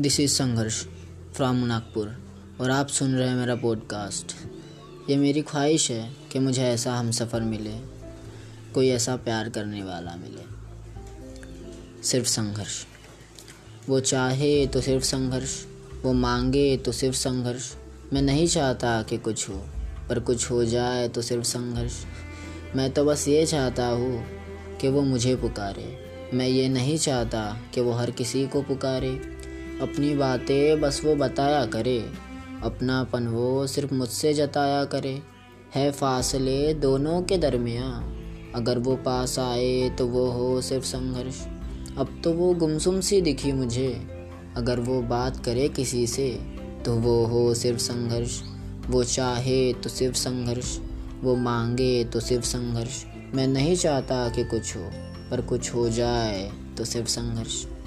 This is Sangharsh from Nagpur और आप सुन रहे हैं मेरा पॉडकास्ट। ये मेरी ख्वाहिश है कि मुझे ऐसा हमसफ़र मिले, कोई ऐसा प्यार करने वाला मिले। सिर्फ संघर्ष, वो चाहे तो सिर्फ संघर्ष, वो मांगे तो सिर्फ संघर्ष। मैं नहीं चाहता कि कुछ हो, पर कुछ हो जाए तो सिर्फ संघर्ष। मैं तो बस ये चाहता हूँ कि वो मुझे पुकारे, मैं ये नहीं चाहता कि वो हर किसी को पुकारे। अपनी बातें बस वो बताया करे, अपनापन वो सिर्फ मुझसे जताया करे। है फासले दोनों के दरमियाँ, अगर वो पास आए तो वो हो सिर्फ संघर्ष। अब तो वो गुमसुम सी दिखी मुझे, अगर वो बात करे किसी से तो वो हो सिर्फ संघर्ष। वो चाहे तो सिर्फ संघर्ष, वो मांगे तो सिर्फ संघर्ष। मैं नहीं चाहता कि कुछ हो, पर कुछ हो जाए तो सिर्फ संघर्ष।